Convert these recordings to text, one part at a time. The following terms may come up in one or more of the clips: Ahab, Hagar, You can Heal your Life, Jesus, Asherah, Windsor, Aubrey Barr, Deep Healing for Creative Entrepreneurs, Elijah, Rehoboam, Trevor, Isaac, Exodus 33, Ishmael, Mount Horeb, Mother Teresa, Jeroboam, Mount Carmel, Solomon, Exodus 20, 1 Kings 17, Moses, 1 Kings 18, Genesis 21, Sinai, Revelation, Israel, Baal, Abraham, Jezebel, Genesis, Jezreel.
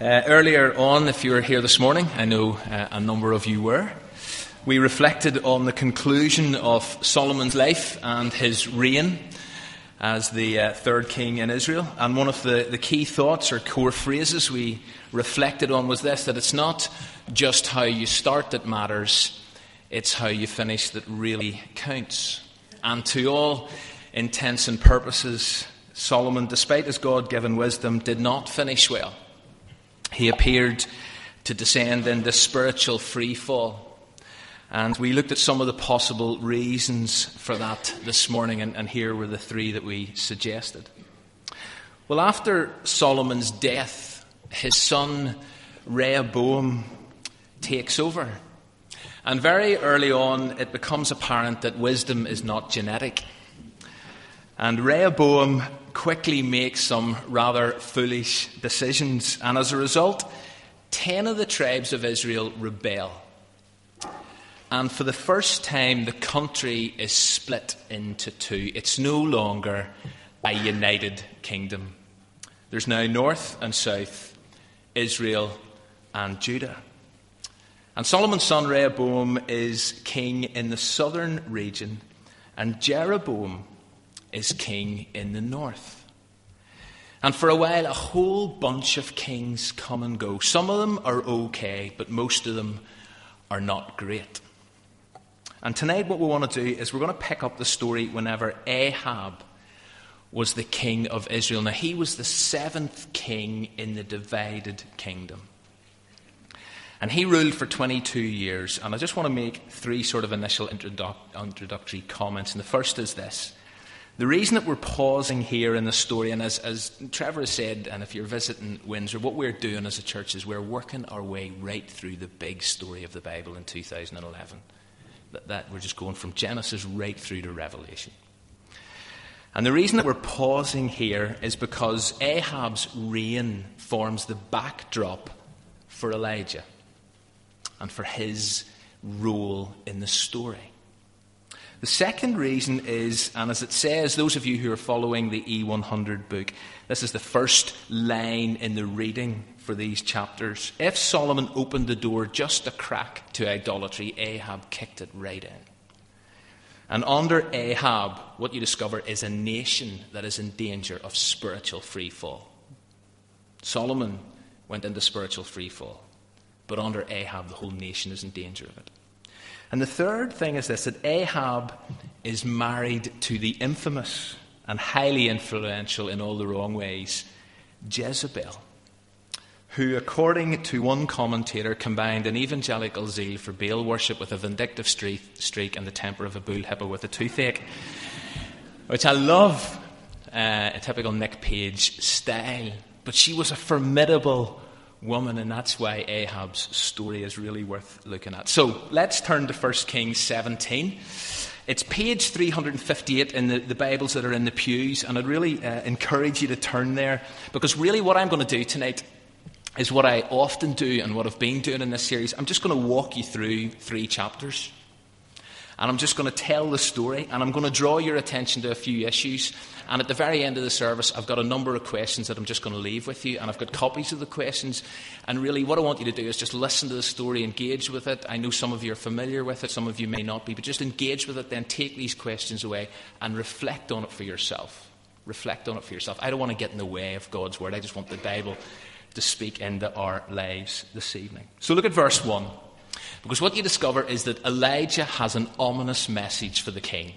Earlier on, if you were here this morning, I know a number of you were, we reflected on the conclusion of Solomon's life and his reign as the third king in Israel. And one of the key thoughts or core phrases we reflected on was this, that it's not just how you start that matters, it's how you finish that really counts. And to all intents and purposes, Solomon, despite his God-given wisdom, did not finish well. He appeared to descend into spiritual freefall. And we looked at some of the possible reasons for that this morning, and here were the three that we suggested. Well, after Solomon's death, his son Rehoboam takes over. And very early on, it becomes apparent that wisdom is not genetic. And Rehoboam quickly makes some rather foolish decisions. And as a result, 10 of the tribes of Israel rebel. And for the first time, the country is split into two. It's no longer a united kingdom. There's now north and south, Israel and Judah. And Solomon's son Rehoboam is king in the southern region, and Jeroboam is king in the north. And for a while, a whole bunch of kings come and go. Some of them are okay, but most of them are not great. And tonight what we want to do is we're going to pick up the story whenever Ahab was the king of Israel. Now, he was the 7th king in the divided kingdom. And he ruled for 22 years. And I just want to make three sort of initial introductory comments. And the first is this. The reason that we're pausing here in the story, and as Trevor has said, and if you're visiting Windsor, what we're doing as a church is we're working our way right through the big story of the Bible in 2011. That we're just going from Genesis right through to Revelation. And the reason that we're pausing here is because Ahab's reign forms the backdrop for Elijah and for his role in the story. The second reason is, and as it says, those of you who are following the E100 book, this is the first line in the reading for these chapters. If Solomon opened the door just a crack to idolatry, Ahab kicked it right in. And under Ahab, what you discover is a nation that is in danger of spiritual freefall. Solomon went into spiritual freefall, but under Ahab, the whole nation is in danger of it. And the third thing is this, that Ahab is married to the infamous and highly influential in all the wrong ways, Jezebel, who, according to one commentator, combined an evangelical zeal for Baal worship with a vindictive streak and the temper of a bull hippo with a toothache, which I love, a typical Nick Page style. But she was a formidable woman, and that's why Ahab's story is really worth looking at. So let's turn to 1 Kings 17. It's page 358 in the Bibles that are in the pews, and I'd really encourage you to turn there, because really what I'm going to do tonight is what I often do and what I've been doing in this series. I'm just going to walk you through three chapters, and I'm just going to tell the story, and I'm going to draw your attention to a few issues. And at the very end of the service, I've got a number of questions that I'm just going to leave with you, and I've got copies of the questions. And really what I want you to do is just listen to the story, engage with it. I know some of you are familiar with it, some of you may not be, but just engage with it, then take these questions away and reflect on it for yourself. Reflect on it for yourself. I don't want to get in the way of God's word. I just want the Bible to speak into our lives this evening. So look at verse 1, because what you discover is that Elijah has an ominous message for the king.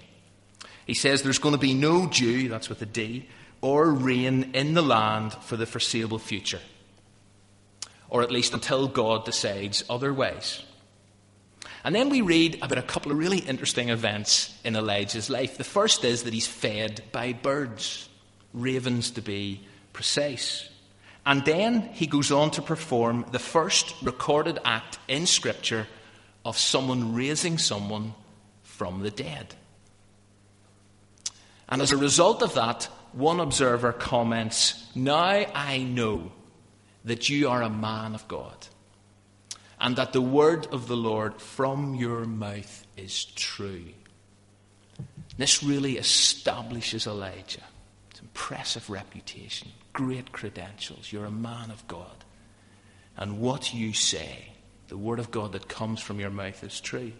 He says there's going to be no dew, that's with a D, or rain in the land for the foreseeable future. Or at least until God decides otherwise. And then we read about a couple of really interesting events in Elijah's life. The first is that he's fed by birds, ravens to be precise. And then he goes on to perform the first recorded act in Scripture of someone raising someone from the dead. And as a result of that, one observer comments, "Now I know that you are a man of God, and that the word of the Lord from your mouth is true." This really establishes Elijah. It's impressive reputation, great credentials. You're a man of God. and what you say, the word of God that comes from your mouth, is true.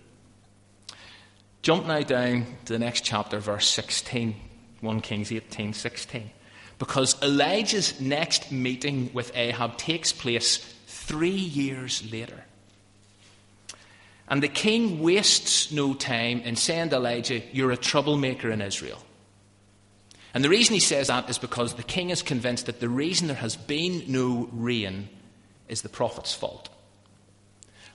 Jump now down to the next chapter, verse 16, 1 Kings 18, 16. Because Elijah's next meeting with Ahab takes place 3 years later. And the king wastes no time in saying to Elijah, "You're a troublemaker in Israel." And the reason he says that is because the king is convinced that the reason there has been no rain is the prophet's fault.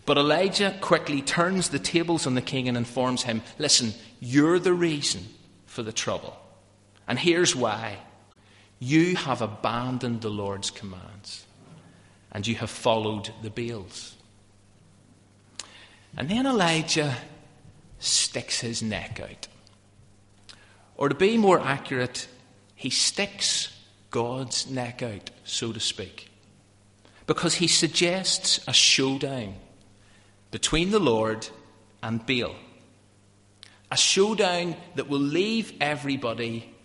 But Elijah quickly turns the tables on the king and informs him, "Listen, you're the reason for the trouble. And here's why. You have abandoned the Lord's commands, and you have followed the Baals." And then Elijah sticks his neck out. Or to be more accurate, he sticks God's neck out, so to speak. Because he suggests a showdown between the Lord and Baal. A showdown that will leave everybody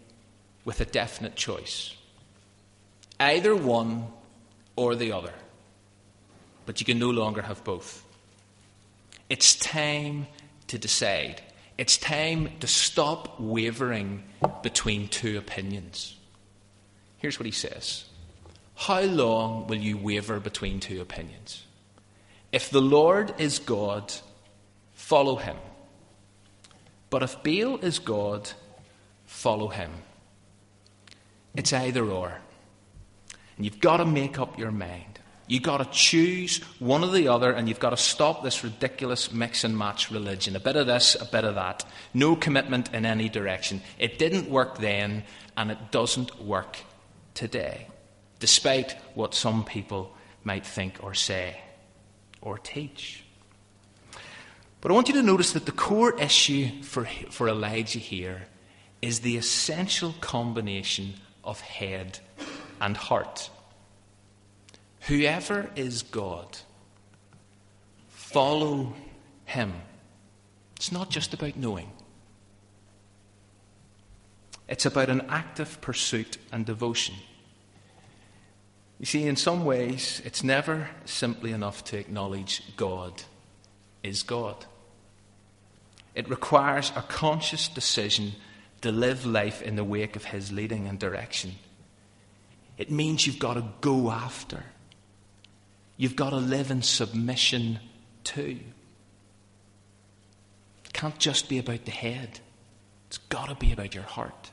with a definite choice. Either one or the other. But you can no longer have both. It's time to decide. It's time to stop wavering between two opinions. Here's what he says. How long will you waver between two opinions? If the Lord is God, follow him. But if Baal is God, follow him. It's either or. And you've got to make up your mind. You've got to choose one or the other, and you've got to stop this ridiculous mix and match religion. A bit of this, a bit of that. No commitment in any direction. It didn't work then, and it doesn't work today. Despite what some people might think or say or teach. But I want you to notice that the core issue for Elijah here is the essential combination of head and heart. Whoever is God, follow him. It's not just about knowing. It's about an active pursuit and devotion. You see, in some ways, it's never simply enough to acknowledge God is God. It requires a conscious decision to live life in the wake of his leading and direction. It means you've got to go after. You've got to live in submission to. It can't just be about the head. It's got to be about your heart.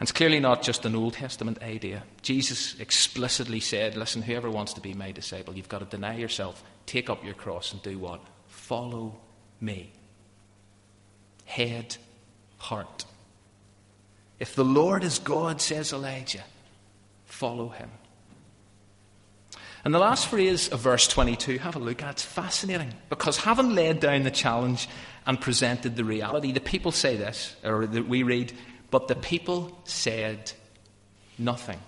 And it's clearly not just an Old Testament idea. Jesus explicitly said, "Listen, whoever wants to be my disciple, you've got to deny yourself, take up your cross and do what? Follow me." Head, heart. If the Lord is God, says Elijah, follow him. And the last phrase of verse 22, have a look at it. It's fascinating. Because having laid down the challenge and presented the reality, the people say this, or that we read, but the people said nothing.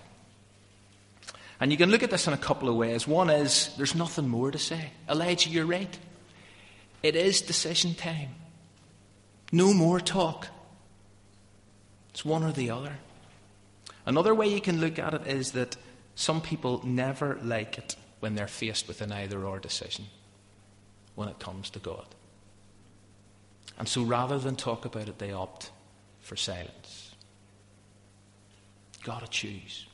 And you can look at this in a couple of ways. One is, there's nothing more to say. Elijah, you're right. It is decision time. No more talk. It's one or the other. Another way you can look at it is that some people never like it when they're faced with an either-or decision when it comes to God. And so rather than talk about it, they opt for silence. Gotta choose.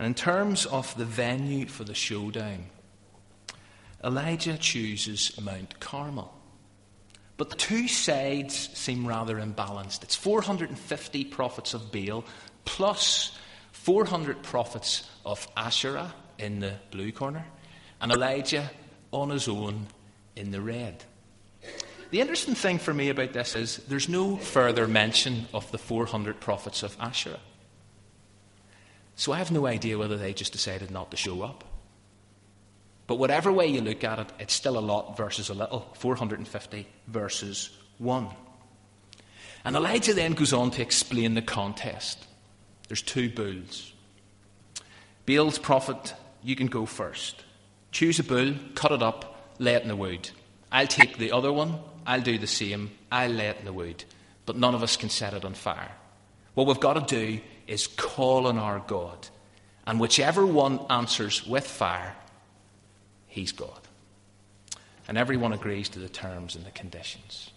And in terms of the venue for the showdown, Elijah chooses Mount Carmel. But the two sides seem rather imbalanced. It's 450 prophets of Baal plus 400 prophets of Asherah in the blue corner, and Elijah on his own in the red. The interesting thing for me about this is there's no further mention of the 400 prophets of Asherah. So I have no idea whether they just decided not to show up. But whatever way you look at it, it's still a lot versus a little. 450 versus 1. And Elijah then goes on to explain the contest. There's two bulls. Baal's prophet, you can go first. Choose a bull, cut it up, lay it in the wood. I'll take the other one, I'll do the same, I'll lay it in the wood. But none of us can set it on fire. What we've got to do is call on our God And whichever one answers with fire, he's God. And everyone agrees to the terms and the conditions.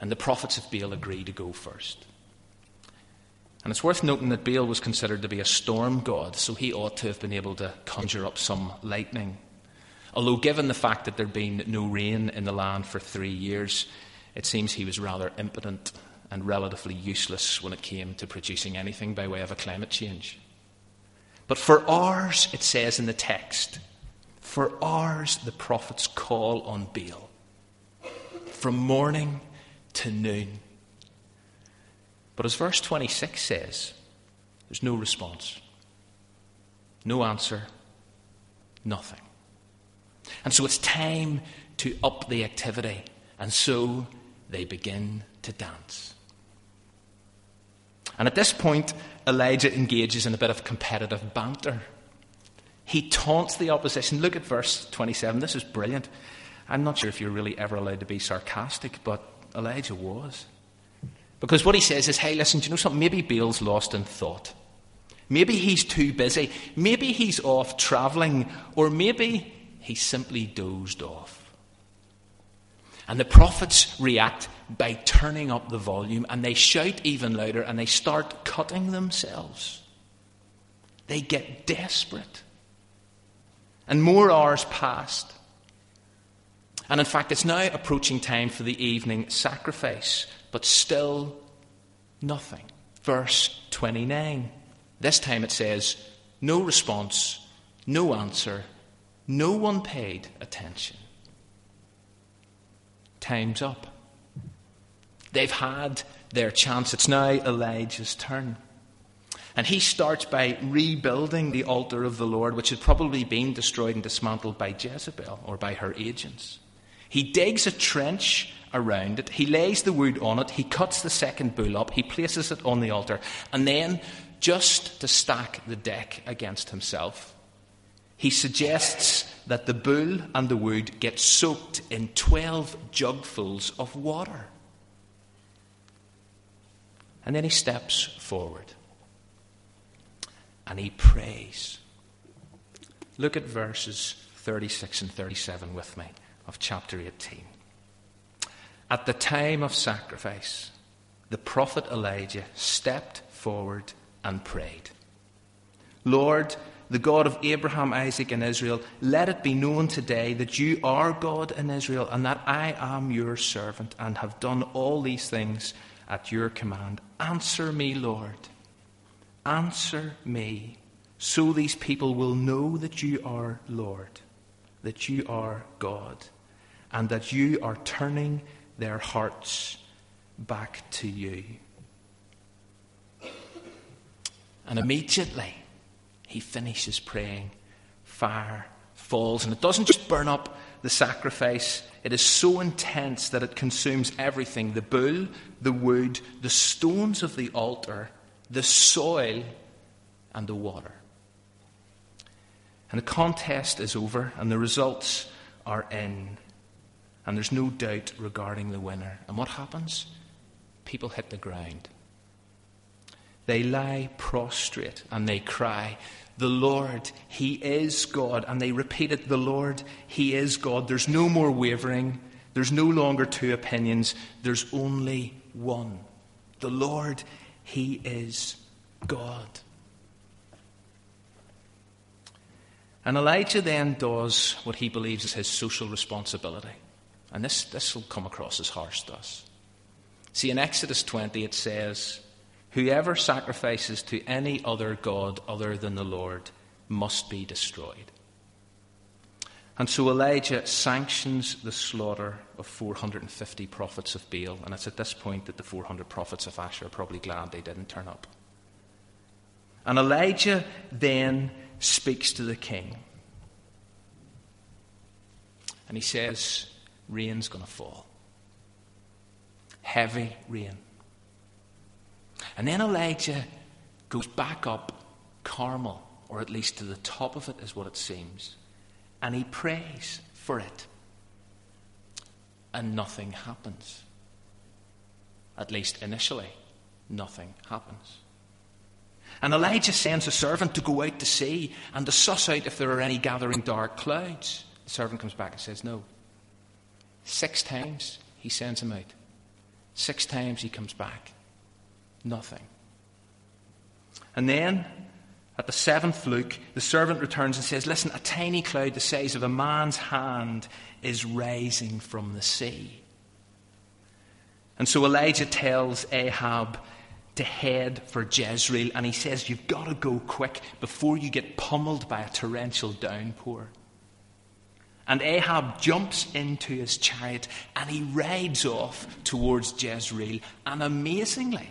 And the prophets of Baal agree to go first. And it's worth noting that Baal was considered to be a storm god, so he ought to have been able to conjure up some lightning. Although given the fact that there had been no rain in the land for 3 years, it seems he was rather impotent and relatively useless when it came to producing anything by way of a climate change. But for ours, it says in the text, for ours the prophets call on Baal from morning to noon. But as verse 26 says, there's no response, no answer, nothing. And so it's time to up the activity. And so they begin to dance. And at this point, Elijah engages in a bit of competitive banter. He taunts the opposition. Look at verse 27. This is brilliant. I'm not sure if you're really ever allowed to be sarcastic, but Elijah was. Because what he says is, hey, listen, do you know something? Maybe Baal's lost in thought. Maybe he's too busy. Maybe he's off traveling. Or maybe he simply dozed off. And the prophets react by turning up the volume, and they shout even louder, and they start cutting themselves. They get desperate. And more hours passed. And in fact, it's now approaching time for the evening sacrifice, but still nothing. Verse 29. This time it says, no response, no answer, no one paid attention. Time's up. They've had their chance. It's now Elijah's turn. And he starts by rebuilding the altar of the Lord, which had probably been destroyed and dismantled by Jezebel or by her agents. He digs a trench around it. He lays the wood on it. He cuts the second bull up. He places it on the altar. And then, just to stack the deck against himself, he suggests that the bull and the wood get soaked in 12 jugfuls of water. And then he steps forward and he prays. Look at verses 36 and 37 with me of chapter 18. At the time of sacrifice, the prophet Elijah stepped forward and prayed, Lord, the God of Abraham, Isaac, and Israel, let it be known today that you are God in Israel and that I am your servant and have done all these things at your command. Answer me, Lord. Answer me, so these people will know that you are Lord, that you are God, and that you are turning their hearts back to you. And immediately he finishes praying. Fire falls, and it doesn't just burn up the sacrifice. It is so intense that it consumes everything. The bull, the wood, the stones of the altar, the soil, and the water. And the contest is over, and the results are in. And there's no doubt regarding the winner. And what happens? People hit the ground. They lie prostrate and they cry, the Lord, he is God. And they repeat it, the Lord, he is God. There's no more wavering. There's no longer two opinions. There's only one. The Lord, he is God. And Elijah then does what he believes is his social responsibility. And this will come across as harsh to us. See, in Exodus 20 it says, whoever sacrifices to any other god other than the Lord must be destroyed. And so Elijah sanctions the slaughter of 450 prophets of Baal. And it's at this point that the 400 prophets of Asherah are probably glad they didn't turn up. And Elijah then speaks to the king. And he says, rain's going to fall. Heavy rain. And then Elijah goes back up Carmel, or at least to the top of it is what it seems, and he prays for it. And nothing happens. At least initially, nothing happens. And Elijah sends a servant to go out to see and to suss out if there are any gathering dark clouds. The servant comes back and says no. 6 times he sends him out. 6 times he comes back. Nothing. And then, at the 7th look, the servant returns and says, listen, a tiny cloud the size of a man's hand is rising from the sea. And so Elijah tells Ahab to head for Jezreel, and he says, you've got to go quick before you get pummeled by a torrential downpour. And Ahab jumps into his chariot and he rides off towards Jezreel. And amazingly,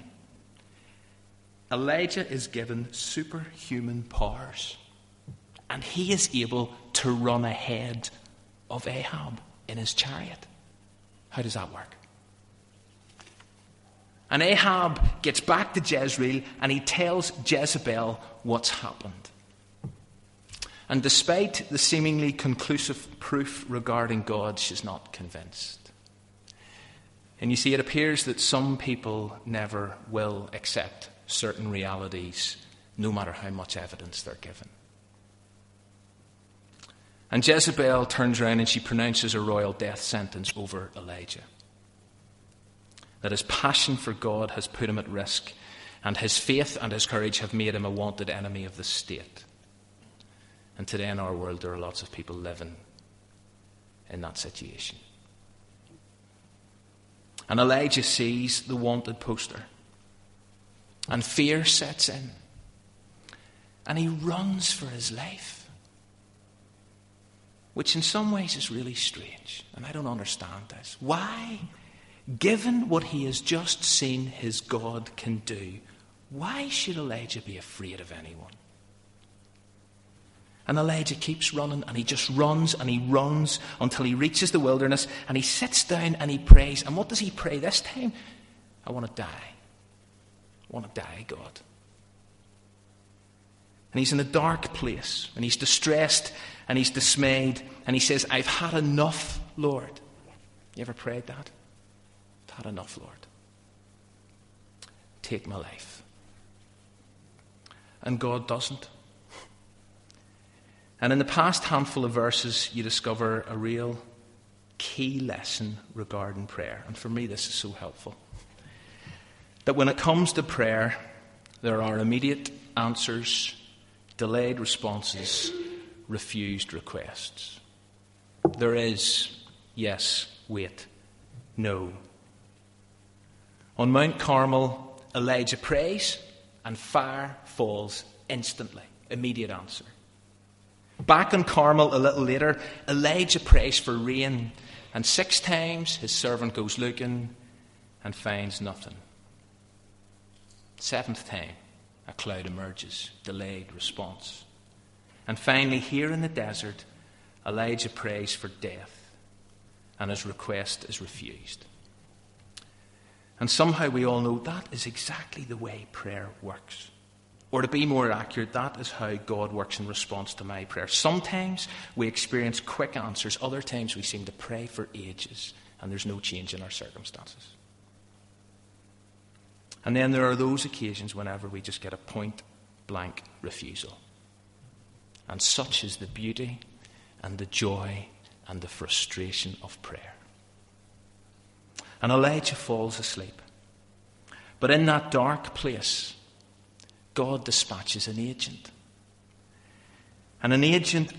Elijah is given superhuman powers. And he is able to run ahead of Ahab in his chariot. How does that work? And Ahab gets back to Jezreel and he tells Jezebel what's happened. And despite the seemingly conclusive proof regarding God, she's not convinced. And you see, it appears that some people never will accept certain realities, no matter how much evidence they're given. And Jezebel turns around and she pronounces a royal death sentence over Elijah. That his passion for God has put him at risk, and his faith and his courage have made him a wanted enemy of the state. And today in our world, there are lots of people living in that situation. And Elijah sees the wanted poster. And fear sets in. And he runs for his life. Which in some ways is really strange. And I don't understand this. Why, given what he has just seen his God can do, why should Elijah be afraid of anyone? And Elijah keeps running, and he just runs, and he runs until he reaches the wilderness, and he sits down and he prays. And what does he pray this time? I want to die. I want to die, God. And he's in a dark place, and he's distressed, and he's dismayed, and he says, I've had enough, Lord. You ever prayed that? I've had enough, Lord. Take my life. And God doesn't. And in the past handful of verses, you discover a real key lesson regarding prayer. And for me, this is so helpful. That when it comes to prayer, there are immediate answers, delayed responses, refused requests. There is yes, wait, no. On Mount Carmel, Elijah prays and fire falls instantly. Immediate answer. Back on Carmel a little later, Elijah prays for rain, and 6 times his servant goes looking and finds nothing. 7th time, a cloud emerges, delayed response. And finally, here in the desert, Elijah prays for death, and his request is refused. And somehow we all know that is exactly the way prayer works. Or to be more accurate, that is how God works in response to my prayer. Sometimes we experience quick answers. Other times we seem to pray for ages and there's no change in our circumstances. And then there are those occasions whenever we just get a point-blank refusal. And such is the beauty and the joy and the frustration of prayer. And Elijah falls asleep. But in that dark place, God dispatches an agent. And an agent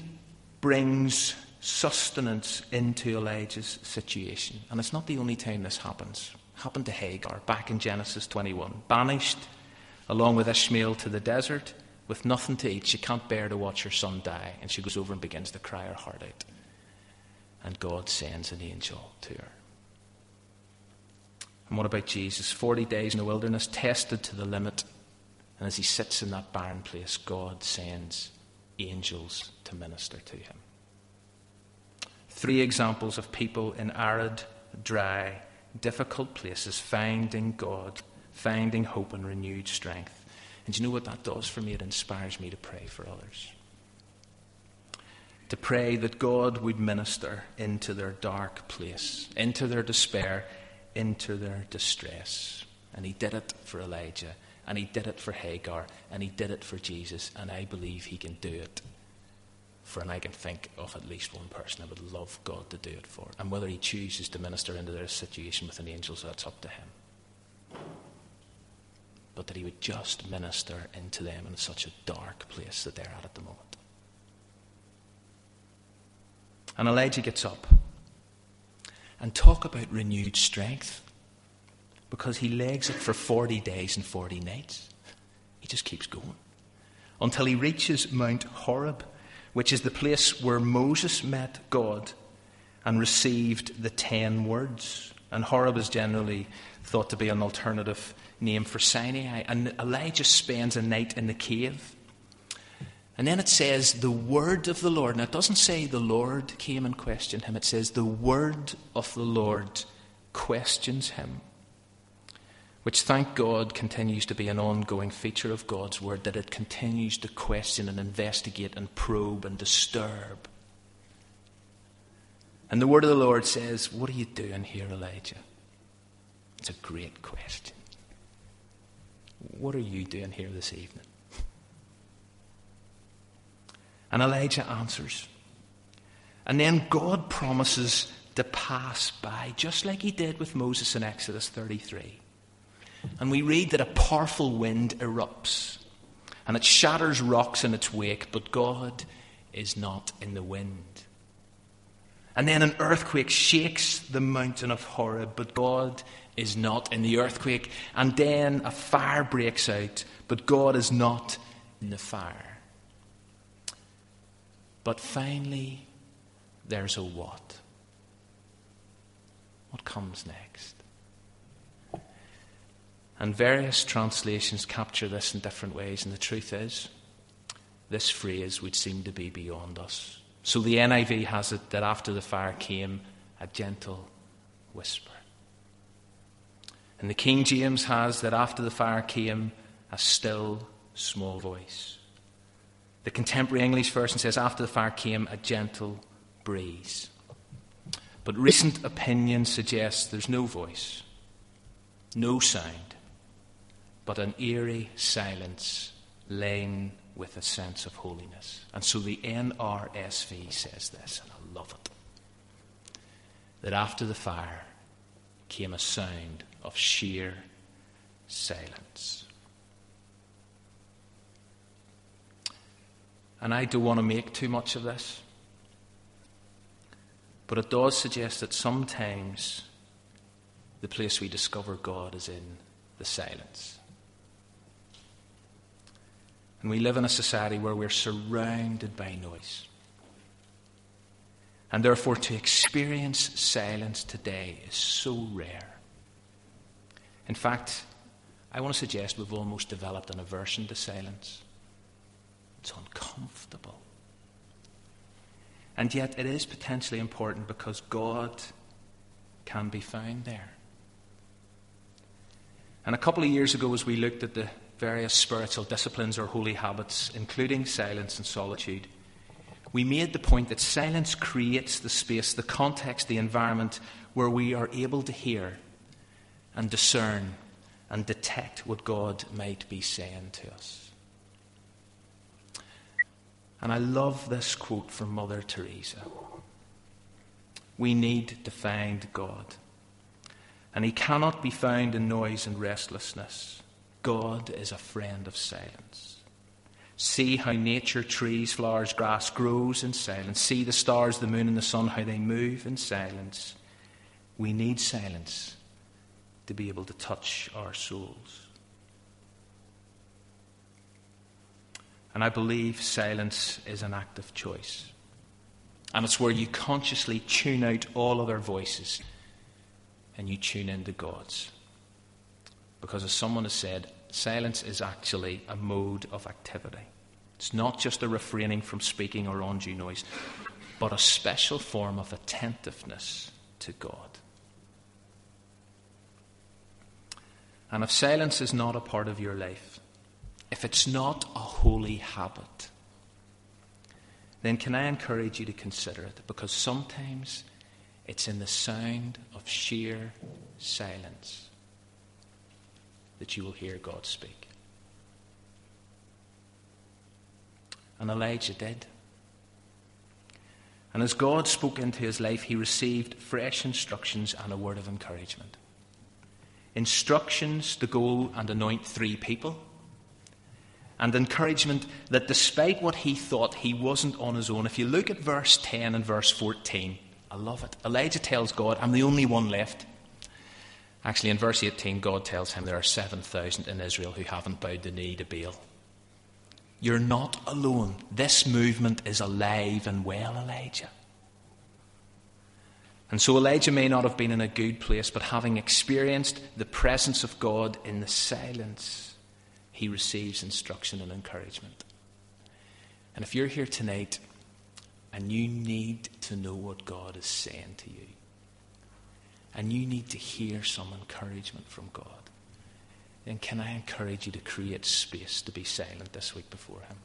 brings sustenance into Elijah's situation. And it's not the only time this happens. It happened to Hagar back in Genesis 21. Banished along with Ishmael to the desert with nothing to eat. She can't bear to watch her son die. And she goes over and begins to cry her heart out. And God sends an angel to her. And what about Jesus? 40 days in the wilderness, tested to the limit. And as he sits in that barren place, God sends angels to minister to him. 3 examples of people in arid, dry, difficult places finding God, finding hope and renewed strength. And you know what that does for me? It inspires me to pray for others. To pray that God would minister into their dark place, into their despair, into their distress. And he did it for Elijah. And he did it for Hagar, and he did it for Jesus, and I believe he can do it for, and I can think of at least one person I would love God to do it for. And whether he chooses to minister into their situation with an angel, that's up to him. But that he would just minister into them in such a dark place that they're at the moment. And Elijah gets up, and talk about renewed strength, because he legs it for 40 days and 40 nights. He just keeps going until he reaches Mount Horeb, which is the place where Moses met God and received the 10 words. And Horeb is generally thought to be an alternative name for Sinai. And Elijah spends a night in the cave. And then it says, the word of the Lord. Now, it doesn't say the Lord came and questioned him. It says the word of the Lord questions him, which, thank God, continues to be an ongoing feature of God's word, that it continues to question and investigate and probe and disturb. And the word of the Lord says, what are you doing here, Elijah? It's a great question. What are you doing here this evening? And Elijah answers. And then God promises to pass by, just like he did with Moses in Exodus 33. And we read that a powerful wind erupts, and it shatters rocks in its wake, but God is not in the wind. And then an earthquake shakes the mountain of Horeb, but God is not in the earthquake. And then a fire breaks out, but God is not in the fire. But finally, there's a what? What comes next? And various translations capture this in different ways, and the truth is, this phrase would seem to be beyond us. So the NIV has it that after the fire came a gentle whisper. And the King James has that after the fire came a still small voice. The contemporary English version says after the fire came a gentle breeze. But recent opinion suggests there's no voice, no sound, but an eerie silence laden with a sense of holiness. And so the NRSV says this, and I love it, that after the fire came a sound of sheer silence. And I don't want to make too much of this, but it does suggest that sometimes the place we discover God is in the silence. And we live in a society where we're surrounded by noise. And therefore, to experience silence today is so rare. In fact, I want to suggest we've almost developed an aversion to silence. It's uncomfortable. And yet it is potentially important because God can be found there. And a couple of years ago, as we looked at the various spiritual disciplines or holy habits, including silence and solitude, we made the point that silence creates the space, the context, the environment where we are able to hear and discern and detect what God might be saying to us. And I love this quote from Mother Teresa. We need to find God. And he cannot be found in noise and restlessness. God is a friend of silence. See how nature, trees, flowers, grass grows in silence. See the stars, the moon and the sun, how they move in silence. We need silence to be able to touch our souls. And I believe silence is an active choice. And it's where you consciously tune out all other voices and you tune into God's. Because as someone has said, silence is actually a mode of activity. It's not just a refraining from speaking or undue noise, but a special form of attentiveness to God. And if silence is not a part of your life, if it's not a holy habit, then can I encourage you to consider it? Because sometimes it's in the sound of sheer silence that you will hear God speak. and Elijah did. And as God spoke into his life, he received fresh instructions and a word of encouragement. Instructions to go and anoint three people. And encouragement that despite what he thought, he wasn't on his own. If you look at verse 10 and verse 14, I love it. Elijah tells God, I'm the only one left. Actually, in verse 18, God tells him there are 7,000 in Israel who haven't bowed the knee to Baal. You're not alone. This movement is alive and well, Elijah. And so Elijah may not have been in a good place, but having experienced the presence of God in the silence, he receives instruction and encouragement. And if you're here tonight and you need to know what God is saying to you, and you need to hear some encouragement from God, then can I encourage you to create space to be silent this week before him?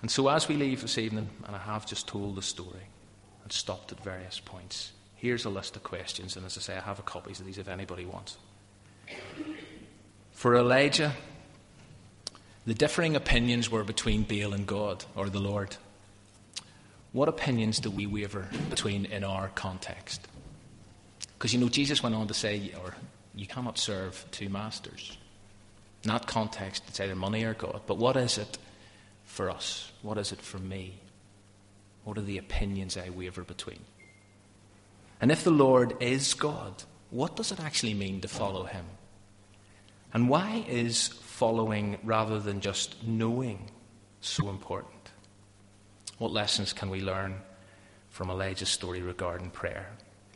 And so as we leave this evening, and I have just told the story and stopped at various points, here's a list of questions, and as I say, I have a copies of these if anybody wants. For Elijah, the differing opinions were between Baal and God, or the Lord. What opinions do we waver between in our context? Because, Jesus went on to say, you cannot serve two masters. In that context, it's either money or God. But what is it for us? What is it for me? What are the opinions I waver between? And if the Lord is God, what does it actually mean to follow him? And why is following rather than just knowing so important? What lessons can we learn from Elijah's story regarding prayer?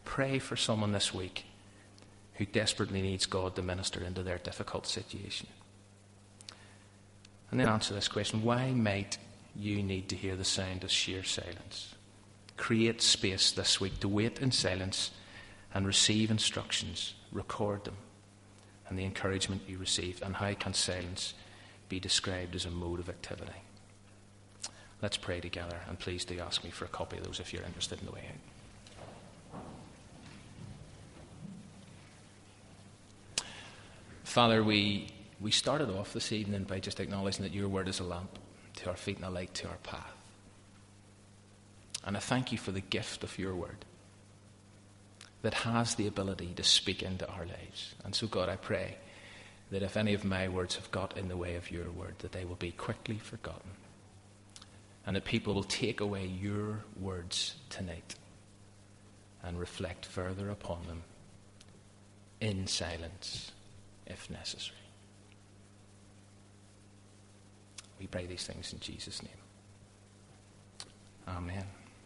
Pray for someone this week who desperately needs God to minister into their difficult situation. And then answer this question: why might you need to hear the sound of sheer silence? Create space this week to wait in silence and receive instructions. Record them and the encouragement you receive. And how can silence be described as a mode of activity? Let's pray together, and please do ask me for a copy of those if you're interested in the way out. Father, we started off this evening by just acknowledging that your word is a lamp to our feet and a light to our path. And I thank you for the gift of your word that has the ability to speak into our lives. And so, God, I pray that if any of my words have got in the way of your word, that they will be quickly forgotten. And that people will take away your words tonight and reflect further upon them in silence, if necessary. We pray these things in Jesus' name. Amen.